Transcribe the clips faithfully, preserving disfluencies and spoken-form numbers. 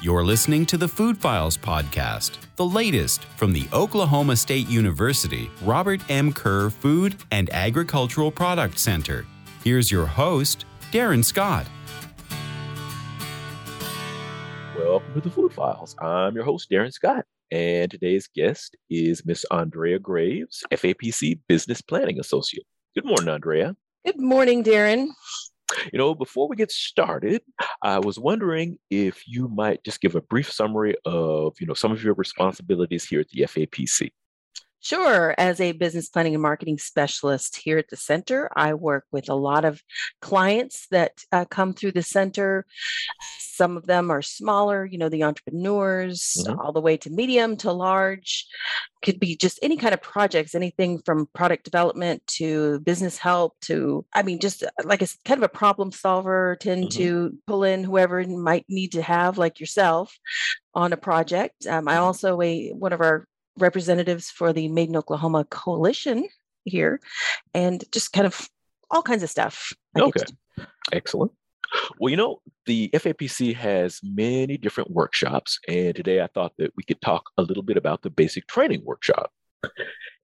You're listening to the Food Files podcast, the latest from the Oklahoma State University Robert M. Kerr Food and Agricultural Products Center. Here's your host, Darren Scott. Welcome to the Food Files. I'm your host, Darren Scott, and today's guest is Miss Andrea Graves, F A P C Business Planning Associate. Good morning, Andrea. Good morning, Darren. You know, before we get started, I was wondering if you might just give a brief summary of, you know, some of your responsibilities here at the F A P C. Sure. As a business planning and marketing specialist here at the center, I work with a lot of clients that uh, come through the center. Some of them are smaller, you know, the entrepreneurs, mm-hmm. all the way to medium to large. Could be just any kind of projects, anything from product development to business help to, I mean, just like a kind of a problem solver, tend mm-hmm. to pull in whoever might need to have, like yourself, on a project. Um, I also, a one of our representatives for the Made in Oklahoma Coalition here, and just kind of all kinds of stuff. Okay. Excellent. Well, you know, the F A P C has many different workshops, and today I thought that we could talk a little bit about the Basic Training Workshop.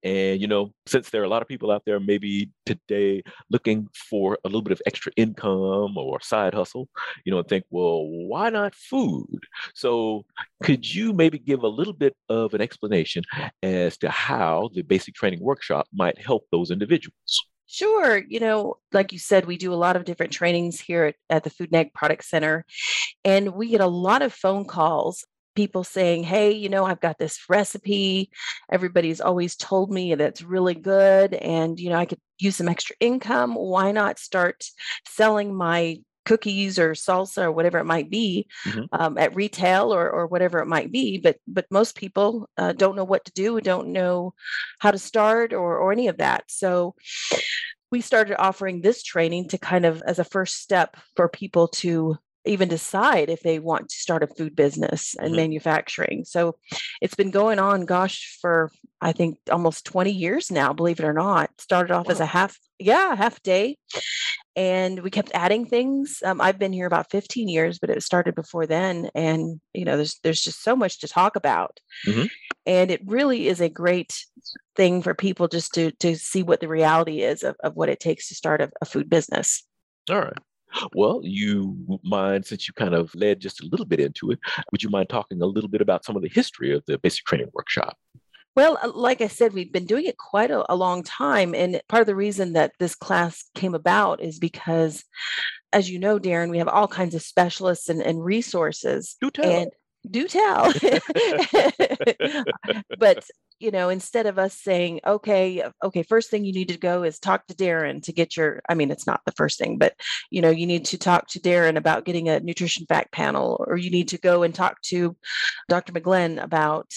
And, you know, since there are a lot of people out there maybe today looking for a little bit of extra income or side hustle, you know, and think, well, why not food? So could you maybe give a little bit of an explanation as to how the Basic Training Workshop might help those individuals? Sure. You know, like you said, we do a lot of different trainings here at, at the Food and Ag Products Center, and we get a lot of phone calls. People saying, hey, you know, I've got this recipe. Everybody's always told me that's really good. And, you know, I could use some extra income. Why not start selling my cookies or salsa or whatever it might be mm-hmm. um, at retail or or whatever it might be. But but most people uh, don't know what to do, don't know how to start or or any of that. So we started offering this training to kind of as a first step for people to even decide if they want to start a food business and mm-hmm. manufacturing. So it's been going on, gosh, for I think almost twenty years now, believe it or not. Started off wow. as a half, yeah, half day. And we kept adding things. Um, I've been here about fifteen years, but it started before then. And, you know, there's there's just so much to talk about. Mm-hmm. And it really is a great thing for people just to to see what the reality is of, of what it takes to start a, a food business. All right. Well, you mind, since you kind of led just a little bit into it, would you mind talking a little bit about some of the history of the Basic Training Workshop? Well, like I said, we've been doing it quite a, a long time. And part of the reason that this class came about is because, as you know, Darren, we have all kinds of specialists and, and resources. Do tell. And do tell. But you know, instead of us saying, okay, okay, first thing you need to go is talk to Darren to get your, I mean, it's not the first thing, but, you know, you need to talk to Darren about getting a nutrition fact panel, or you need to go and talk to Doctor McGlenn about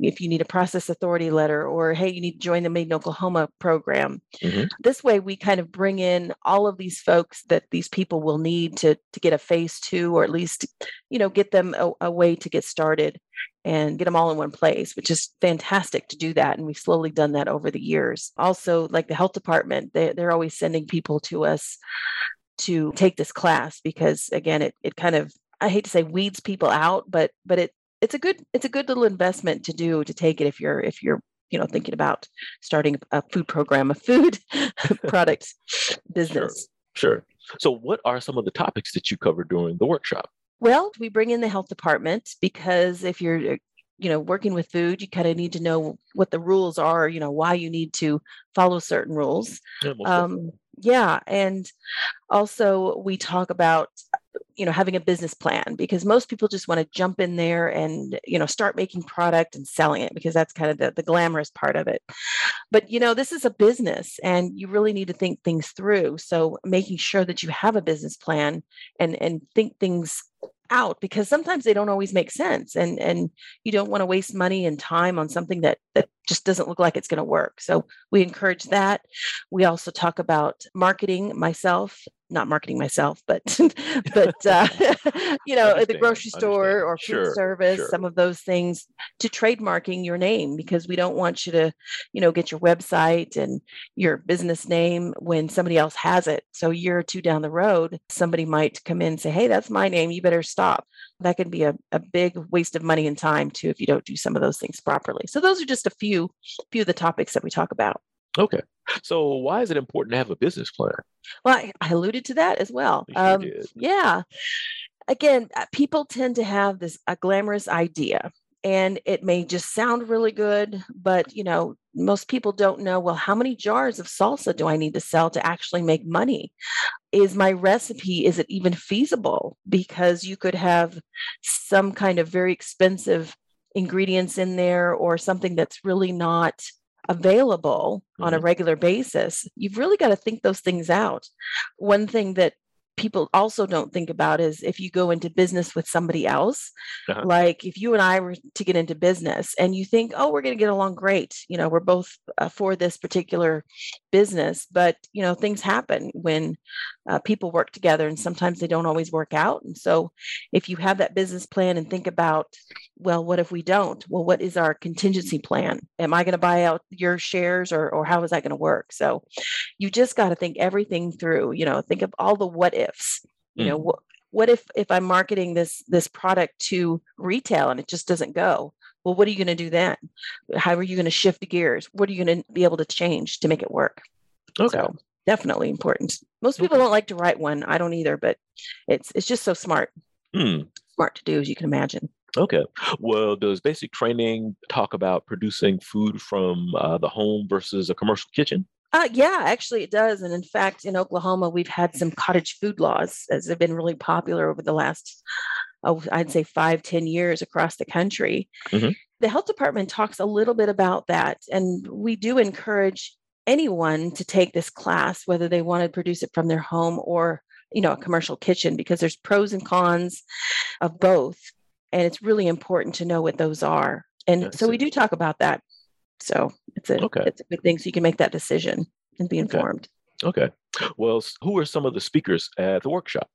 if you need a process authority letter, or, hey, you need to join the Made in Oklahoma program. Mm-hmm. This way, we kind of bring in all of these folks that these people will need to, to get a phase two, or at least, you know, get them a, a way to get started and get them all in one place, which is fantastic to do that. And we've slowly done that over the years. Also, like the health department, they, they're always sending people to us to take this class because, again, it it kind of, I hate to say weeds people out, but but it it's a good it's a good little investment to do, to take it if you're if you're you know thinking about starting a food program, a food product business. Sure, sure. So, what are some of the topics that you cover during the workshop? Well, we bring in the health department because if you're, you know, working with food, you kind of need to know what the rules are, you know, why you need to follow certain rules. Yeah, um, yeah. And also we talk about, you know, having a business plan, because most people just want to jump in there and, you know, start making product and selling it, because that's kind of the, the glamorous part of it. But, you know, this is a business and you really need to think things through. So making sure that you have a business plan and, and think things out, because sometimes they don't always make sense, and, and you don't want to waste money and time on something that, that just doesn't look like it's going to work. So we encourage that. We also talk about marketing. Myself not marketing myself, but, but uh, you know, at the grocery store or food sure, service, sure. some of those things, to trademarking your name, because we don't want you to, you know, get your website and your business name when somebody else has it. So a year or two down the road, somebody might come in and say, hey, that's my name. You better stop. That can be a, a big waste of money and time too, if you don't do some of those things properly. So those are just a few, few of the topics that we talk about. Okay. So why is it important to have a business plan? Well, I, I alluded to that as well. Um, yeah. Again, people tend to have this a glamorous idea, and it may just sound really good, but you know, most people don't know, well, how many jars of salsa do I need to sell to actually make money? Is my recipe, is it even feasible? Because you could have some kind of very expensive ingredients in there, or something that's really not available mm-hmm. on a regular basis. You've really got to think those things out. One thing that people also don't think about is if you go into business with somebody else, uh-huh. like if you and I were to get into business and you think, oh, we're going to get along great. You know, we're both uh, for this particular business, but you know, things happen when uh, people work together, and sometimes they don't always work out. And so if you have that business plan and think about, well, what if we don't? Well, what is our contingency plan? Am I going to buy out your shares, or, or how is that going to work? So you just got to think everything through, you know, think of all the what ifs. You know, what, what if if I'm marketing this this product to retail and it just doesn't go? Well, what are you going to do then? How are you going to shift gears? What are you going to be able to change to make it work? Okay. So definitely important. Most people don't like to write one. I don't either, but it's it's just so smart. Mm. Smart to do, as you can imagine. Okay. Well, does basic training talk about producing food from uh, the home versus a commercial kitchen? Uh, yeah, actually it does. And in fact, in Oklahoma, we've had some cottage food laws as have been really popular over the last, oh, I'd say five, ten years across the country. Mm-hmm. The health department talks a little bit about that. And we do encourage anyone to take this class, whether they want to produce it from their home or, you know, a commercial kitchen, because there's pros and cons of both. And it's really important to know what those are. And That's so we do talk about that. So it's a, okay. it's a good thing. So you can make that decision and be informed. Okay. okay. Well, who are some of the speakers at the workshop?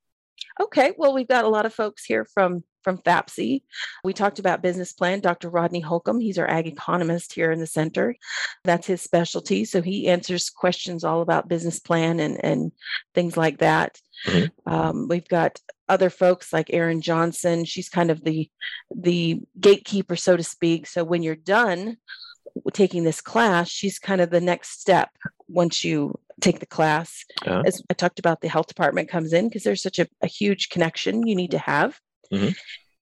Okay. Well, we've got a lot of folks here from, from F A P S I. We talked about business plan, Doctor Rodney Holcomb. He's our ag economist here in the center. That's his specialty. So he answers questions all about business plan and, and things like that. Mm-hmm. Um, we've got other folks like Aaron Johnson. She's kind of the, the gatekeeper, so to speak. So when you're done taking this class, she's kind of the next step once you take the class. Uh-huh. As I talked about, the health department comes in because there's such a, a huge connection you need to have. Mm-hmm.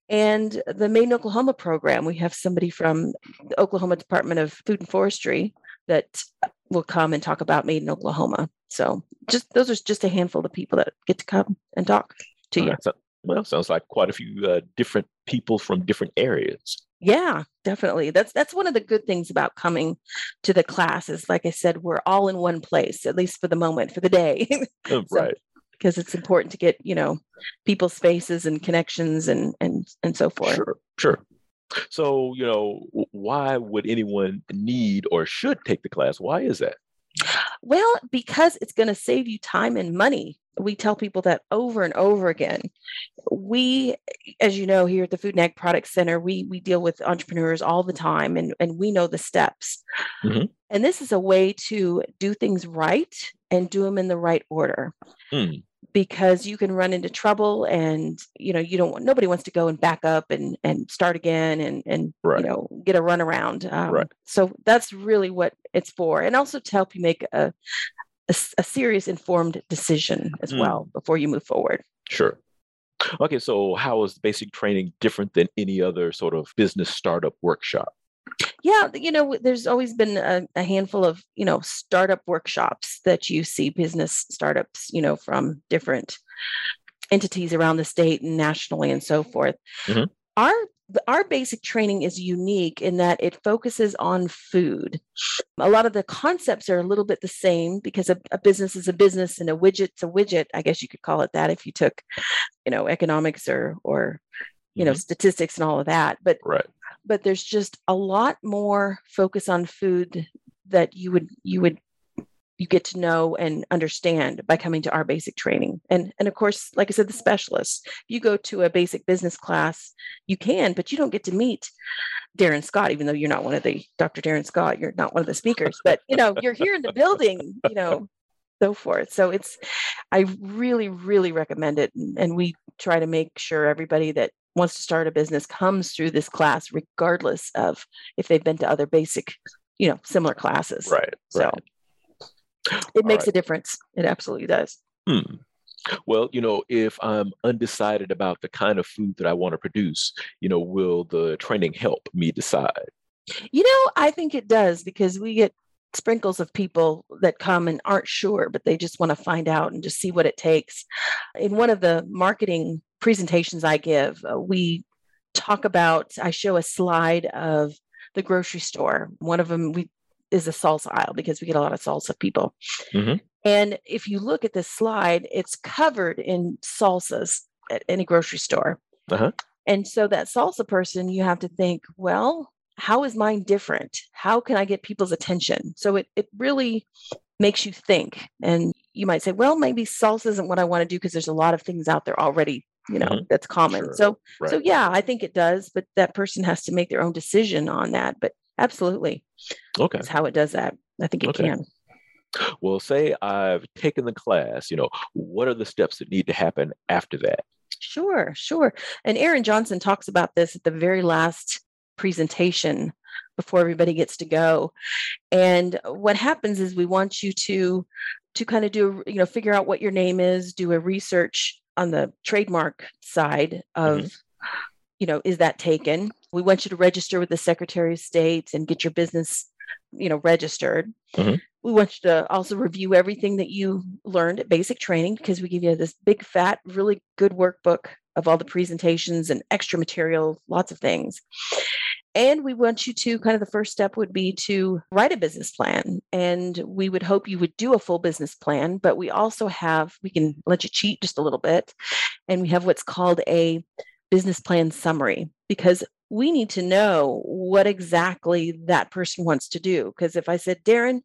And the Made in Oklahoma program, we have somebody from the Oklahoma Department of Food and Forestry that will come and talk about Made in Oklahoma. So just those are just a handful of people that get to come and talk to All you. Right. So, well, sounds like quite a few uh, different people from different areas. Yeah, definitely. That's that's one of the good things about coming to the classes. Like I said, we're all in one place, at least for the moment, for the day. Oh, so, right. Because it's important to get, you know, people's faces and connections and and and so forth. Sure, sure. So, you know, why would anyone need or should take the class? Why is that? Well, because it's going to save you time and money. We tell people that over and over again. We, as you know, here at the Food and Ag Products Center, we we deal with entrepreneurs all the time, and, and we know the steps. Mm-hmm. And this is a way to do things right and do them in the right order. Mm. Because you can run into trouble, and you know you don't want nobody wants to go and back up and and start again and and right. you know get a runaround. Um, right. So that's really what it's for, and also to help you make a a, a serious informed decision as mm. well before you move forward. Sure. Okay. So how is basic training different than any other sort of business startup workshop? Yeah, you know, there's always been a, a handful of, you know, startup workshops that you see business startups, you know, from different entities around the state and nationally and so forth. Mm-hmm. Our our basic training is unique in that it focuses on food. A lot of the concepts are a little bit the same because a, a business is a business and a widget's a widget. I guess you could call it that if you took, you know, economics or or you mm-hmm. know, statistics and all of that. But right. But there's just a lot more focus on food that you would you would you get to know and understand by coming to our basic training. And, and of course, like I said, the specialists, you go to a basic business class, you can, but you don't get to meet Darren Scott, even though you're not one of the, Doctor Darren Scott, you're not one of the speakers, but, you know, you're here in the building, you know, so forth. So it's, I really, really recommend it. And we try to make sure everybody that wants to start a business comes through this class, regardless of if they've been to other basic, you know, similar classes. Right. So. Right. It makes right. a difference. It absolutely does. Hmm. Well, you know, if I'm undecided about the kind of food that I want to produce, you know, will the training help me decide? You know, I think it does, because we get sprinkles of people that come and aren't sure, but they just want to find out and just see what it takes. In one of the marketing presentations I give, uh, we talk about, I show a slide of the grocery store. One of them, we is a salsa aisle, because we get a lot of salsa people. Mm-hmm. And if you look at this slide, it's covered in salsas at any grocery store. Uh-huh. And so that salsa person, you have to think, well, how is mine different? How can I get people's attention? So it, it really makes you think. And you might say, well, maybe salsa isn't what I want to do, because there's a lot of things out there already, you know, mm-hmm. that's common. Sure. So, right. so yeah, I think it does, but that person has to make their own decision on that. But absolutely. Okay. That's how it does that. I think it okay. can. Well, say I've taken the class, you know, what are the steps that need to happen after that? Sure, sure. And Aaron Johnson talks about this at the very last presentation before everybody gets to go. And what happens is we want you to, to kind of do, you know, figure out what your name is, do a research on the trademark side of, mm-hmm. you know, is that taken? We want you to register with the Secretary of State and get your business, you know, registered. Mm-hmm. We want you to also review everything that you learned at basic training, because we give you this big, fat, really good workbook of all the presentations and extra material, lots of things. And we want you to kind of, the first step would be to write a business plan. And we would hope you would do a full business plan, but we also have, we can let you cheat just a little bit. And we have what's called a business plan summary, because we need to know what exactly that person wants to do. Because if I said, Darren,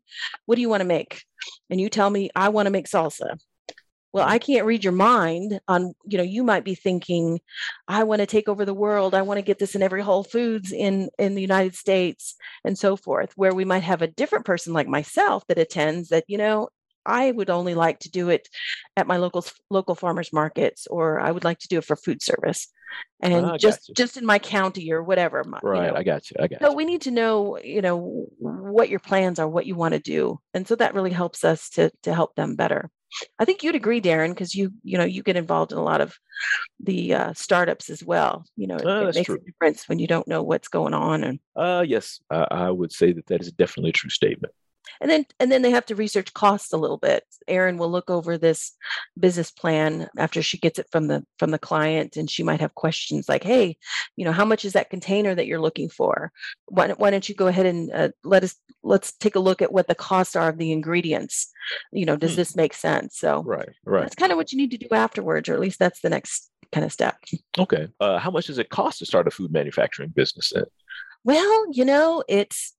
what do you want to make? And you tell me, I want to make salsa. Well, I can't read your mind on, you know, you might be thinking, I want to take over the world. I want to get this in every Whole Foods in, in the United States and so forth, where we might have a different person like myself that attends that, you know, I would only like to do it at my local local farmers markets, or I would like to do it for food service, and oh, just just in my county or whatever. My, right, you know. I got you. I got. So you. We need to know, you know, what your plans are, what you want to do, and so that really helps us to to help them better. I think you'd agree, Darren, because you you know you get involved in a lot of the uh, startups as well. You know, it, uh, it makes true. a difference when you don't know what's going on. And uh, yes, I, I would say that that is definitely a true statement. And then and then they have to research costs a little bit. Erin will look over this business plan after she gets it from the from the client, and she might have questions like, hey, you know, how much is that container that you're looking for? Why, why don't you go ahead and uh, let us let's take a look at what the costs are of the ingredients. You know, does hmm. this make sense? So right, right. That's kind of what you need to do afterwards, or at least that's the next kind of step. Okay. Uh, how much does it cost to start a food manufacturing business then? Well, you know, it's...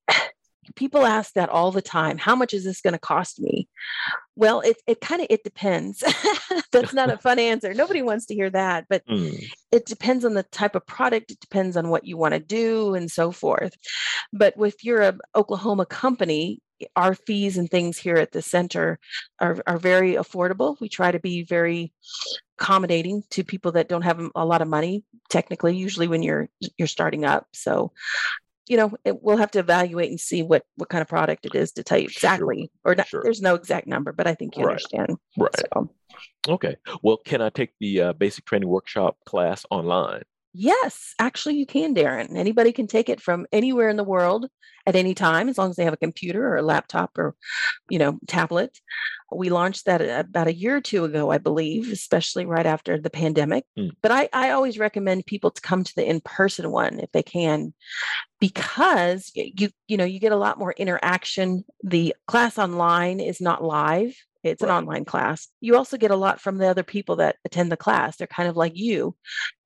people ask that all the time. How much is this going to cost me? Well, it it kind of, it depends. That's not a fun answer. Nobody wants to hear that, but mm. it depends on the type of product. It depends on what you want to do and so forth. But if you're an Oklahoma company, our fees and things here at the center are, are very affordable. We try to be very accommodating to people that don't have a lot of money, technically, usually when you're you're starting up. So you know, it, we'll have to evaluate and see what, what kind of product it is to tell you exactly, sure, or not, sure. There's no exact number, but I think you right. understand. Right. So. Okay. Well, can I take the uh, basic training workshop class online? Yes, actually you can, Darren. Anybody can take it from anywhere in the world at any time, as long as they have a computer or a laptop or, you know, tablet. We launched that about a year or two ago, I believe, especially right after the pandemic. Mm. But I, I always recommend people to come to the in-person one if they can, because you, you know, you get a lot more interaction. The class online is not live. It's right. an online class. You also get a lot from the other people that attend the class. They're kind of like you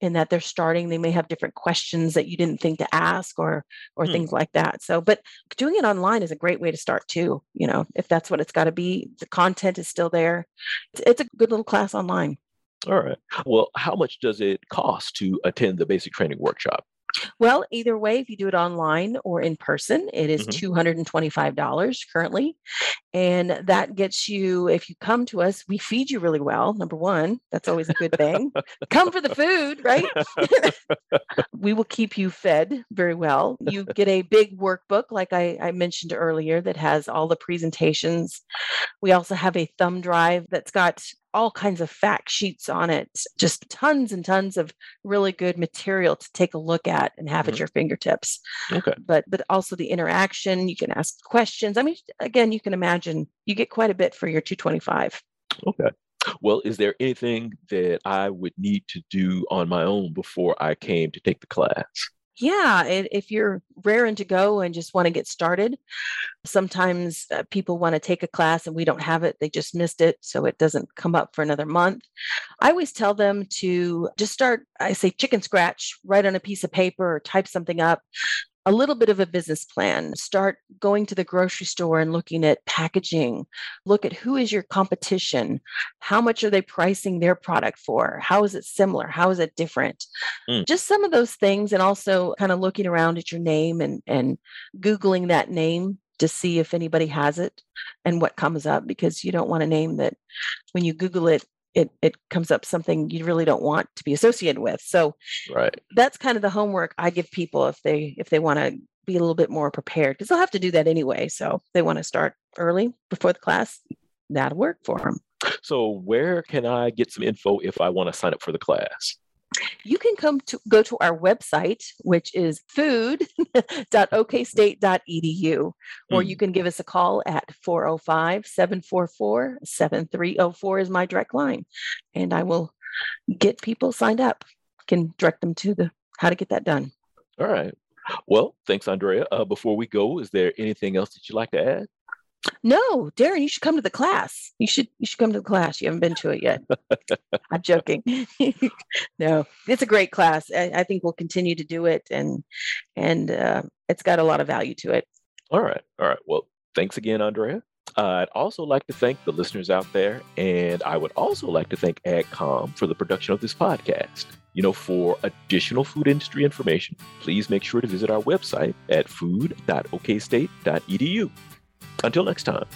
in that they're starting. They may have different questions that you didn't think to ask or or hmm. things like that. So, but doing it online is a great way to start too. You know, if that's what it's got to be, the content is still there. It's, it's a good little class online. All right. Well, how much does it cost to attend the basic training workshop? Well, either way, if you do it online or in person, it is mm-hmm. two hundred twenty-five dollars currently. And that gets you, if you come to us, we feed you really well. Number one, that's always a good thing. Come for the food, right? We will keep you fed very well. You get a big workbook, like I, I mentioned earlier, that has all the presentations. We also have a thumb drive that's got all kinds of fact sheets on it, just tons and tons of really good material to take a look at and have mm-hmm. at your fingertips. Okay. But but also the interaction, you can ask questions. I mean, again, you can imagine you get quite a bit for your two hundred twenty-five dollars. Okay. Well, is there anything that I would need to do on my own before I came to take the class? Yeah, if you're raring to go and just want to get started, sometimes uh, people want to take a class and we don't have it. They just missed it. So it doesn't come up for another month. I always tell them to just start, I say chicken scratch, write on a piece of paper or type something up. A little bit of a business plan. Start going to the grocery store and looking at packaging. Look at who is your competition. How much are they pricing their product for? How is it similar? How is it different? Mm. Just some of those things. And also kind of looking around at your name and, and Googling that name to see if anybody has it and what comes up, because you don't want a name that when you Google it, It it comes up something you really don't want to be associated with. So right. that's kind of the homework I give people if they if they want to be a little bit more prepared, because they'll have to do that anyway. So if they want to start early before the class, that'll work for them. So where can I get some info if I want to sign up for the class? You can come to go to our website, which is food dot o k state dot e d u, or you can give us a call at four oh five, seven four four, seven three oh four is my direct line. And I will get people signed up, can direct them to the how to get that done. All right. Well, thanks, Andrea. Uh, before we go, is there anything else that you'd like to add? No, Darren, you should come to the class. You should you should come to the class. You haven't been to it yet. I'm joking. No, it's a great class. I, I think we'll continue to do it, and and uh, it's got a lot of value to it. All right. All right. Well, thanks again, Andrea. Uh, I'd also like to thank the listeners out there, and I would also like to thank AgCom for the production of this podcast. You know, for additional food industry information, please make sure to visit our website at food dot o k state dot e d u. Until next time.